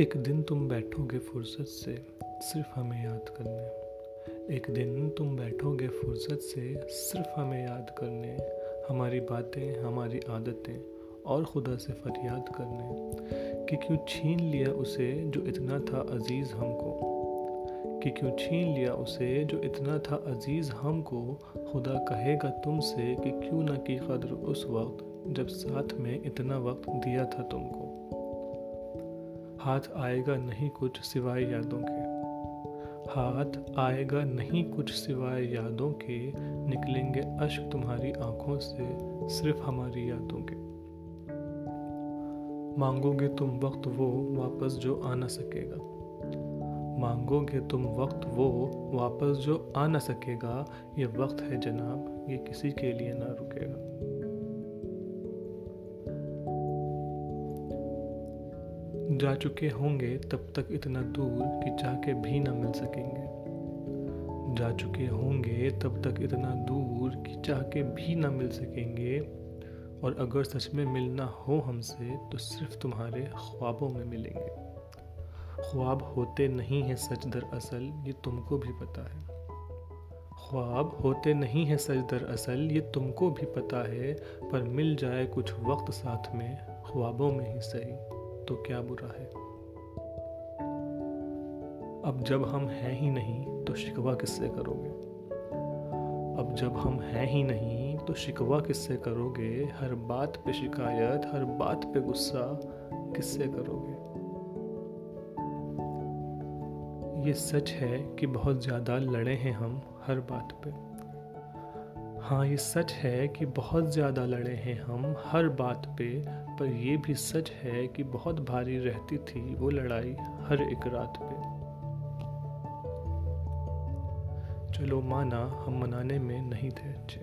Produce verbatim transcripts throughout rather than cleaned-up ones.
एक दिन तुम बैठोगे फुर्सत से सिर्फ हमें याद करने, एक दिन तुम बैठोगे फुर्सत से सिर्फ हमें याद करने, हमारी बातें, हमारी आदतें और खुदा से फरियाद करने कि क्यों छीन लिया उसे जो इतना था अजीज़ हमको, कि क्यों छीन लिया उसे जो इतना था अजीज़ हमको। खुदा कहेगा तुमसे कि क्यों ना की कदर उस वक्त जब साथ में इतना वक्त दिया था तुमको। हाथ आएगा नहीं कुछ सिवाय यादों के, हाथ आएगा नहीं कुछ सिवाय यादों के, निकलेंगे अश्क तुम्हारी आंखों से सिर्फ हमारी यादों के। मांगोगे तुम वक्त वो वापस जो आ न सकेगा, मांगोगे तुम वक्त वो वापस जो आ न सकेगा। ये वक्त है जनाब, ये किसी के लिए ना रुकेगा। जा चुके होंगे तब तक इतना दूर कि चाह के भी ना मिल सकेंगे, जा चुके होंगे तब तक इतना दूर कि चाह के भी ना मिल सकेंगे। और अगर सच में मिलना हो हमसे तो सिर्फ तुम्हारे ख्वाबों में मिलेंगे। ख्वाब होते नहीं हैं सच दरअसल, ये तुमको भी पता है। ख्वाब होते नहीं हैं सच दरअसल, ये तुमको भी पता है। पर मिल जाए कुछ वक्त साथ में, ख्वाबों में ही सही, तो क्या बुरा है। अब जब हम हैं ही नहीं तो शिकवा किससे करोगे, अब जब हम हैं ही नहीं तो शिकवा किससे करोगे। हर बात पे शिकायत, हर बात पे गुस्सा किससे करोगे। ये सच है कि बहुत ज़्यादा लड़े हैं हम हर बात पे, हाँ ये सच है कि बहुत ज़्यादा लड़े हैं हम हर बात पे। पर यह भी सच है कि बहुत भारी रहती थी वो लड़ाई हर एक रात पे। चलो माना हम मनाने में नहीं थे अच्छे,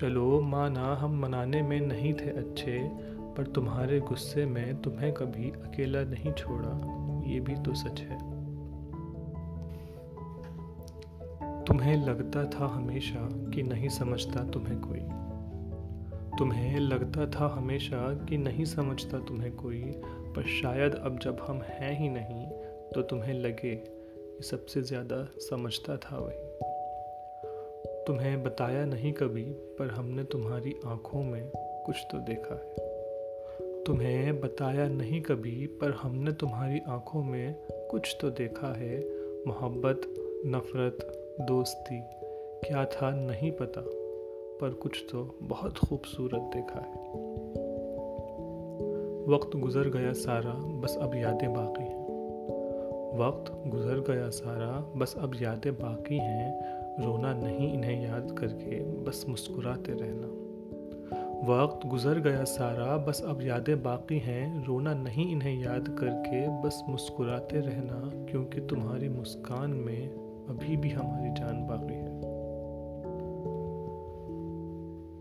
चलो माना हम मनाने में नहीं थे अच्छे। पर तुम्हारे गुस्से में तुम्हें कभी अकेला नहीं छोड़ा, ये भी तो सच है। तुम्हें लगता था हमेशा कि नहीं समझता तुम्हें कोई, तुम्हें लगता था हमेशा कि नहीं समझता तुम्हें कोई। पर शायद अब जब हम हैं ही नहीं तो तुम्हें लगे कि सबसे ज़्यादा समझता था वही। तुम्हें बताया नहीं कभी, पर हमने तुम्हारी आँखों में कुछ तो देखा है। तुम्हें बताया नहीं कभी, पर हमने तुम्हारी आँखों में कुछ तो देखा है। मोहब्बत, नफ़रत, दोस्ती, क्या था नहीं पता, पर कुछ तो बहुत खूबसूरत देखा है। वक्त गुजर गया सारा, बस अब यादें बाकी हैं। वक्त गुजर गया सारा, बस अब यादें बाकी हैं। रोना नहीं इन्हें याद करके, बस मुस्कुराते रहना। वक्त गुजर गया सारा, बस अब यादें बाकी हैं। रोना नहीं इन्हें याद करके, बस मुस्कुराते रहना। क्योंकि तुम्हारी मुस्कान में अभी भी हमारी जान बाकी है।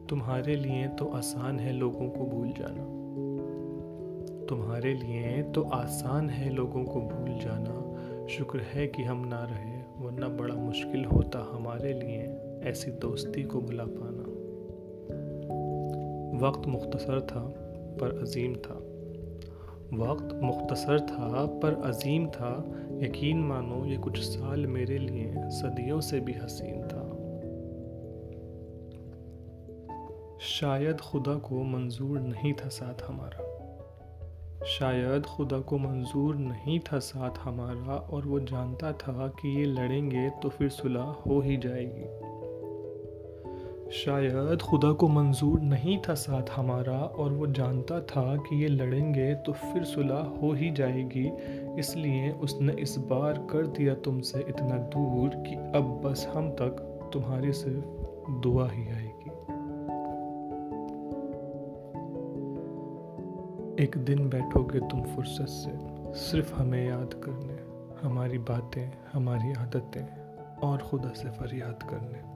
तुम्हारे लिए तो आसान है लोगों को भूल जाना, तुम्हारे लिए तो आसान है लोगों को भूल जाना। शुक्र है कि हम ना रहे, वरना बड़ा मुश्किल होता हमारे लिए ऐसी दोस्ती को भुला पाना। वक्त मुख्तसर था पर अजीम था, वक्त मुख्तसर था पर अजीम था। यकीन मानो ये कुछ साल मेरे लिए सदियों से भी हसीन था। शायद खुदा को मंजूर नहीं था साथ हमारा, शायद खुदा को मंजूर नहीं था साथ हमारा। और वो जानता था कि ये लड़ेंगे तो फिर सुलह हो ही जाएगी। शायद खुदा को मंजूर नहीं था साथ हमारा, और वो जानता था कि ये लड़ेंगे तो फिर सुलह हो ही जाएगी। इसलिए उसने इस बार कर दिया तुमसे इतना दूर कि अब बस हम तक तुम्हारी सिर्फ दुआ ही आएगी। एक दिन बैठोगे तुम फुर्सत से सिर्फ हमें याद करने, हमारी बातें, हमारी आदतें और खुदा से फरियाद करने।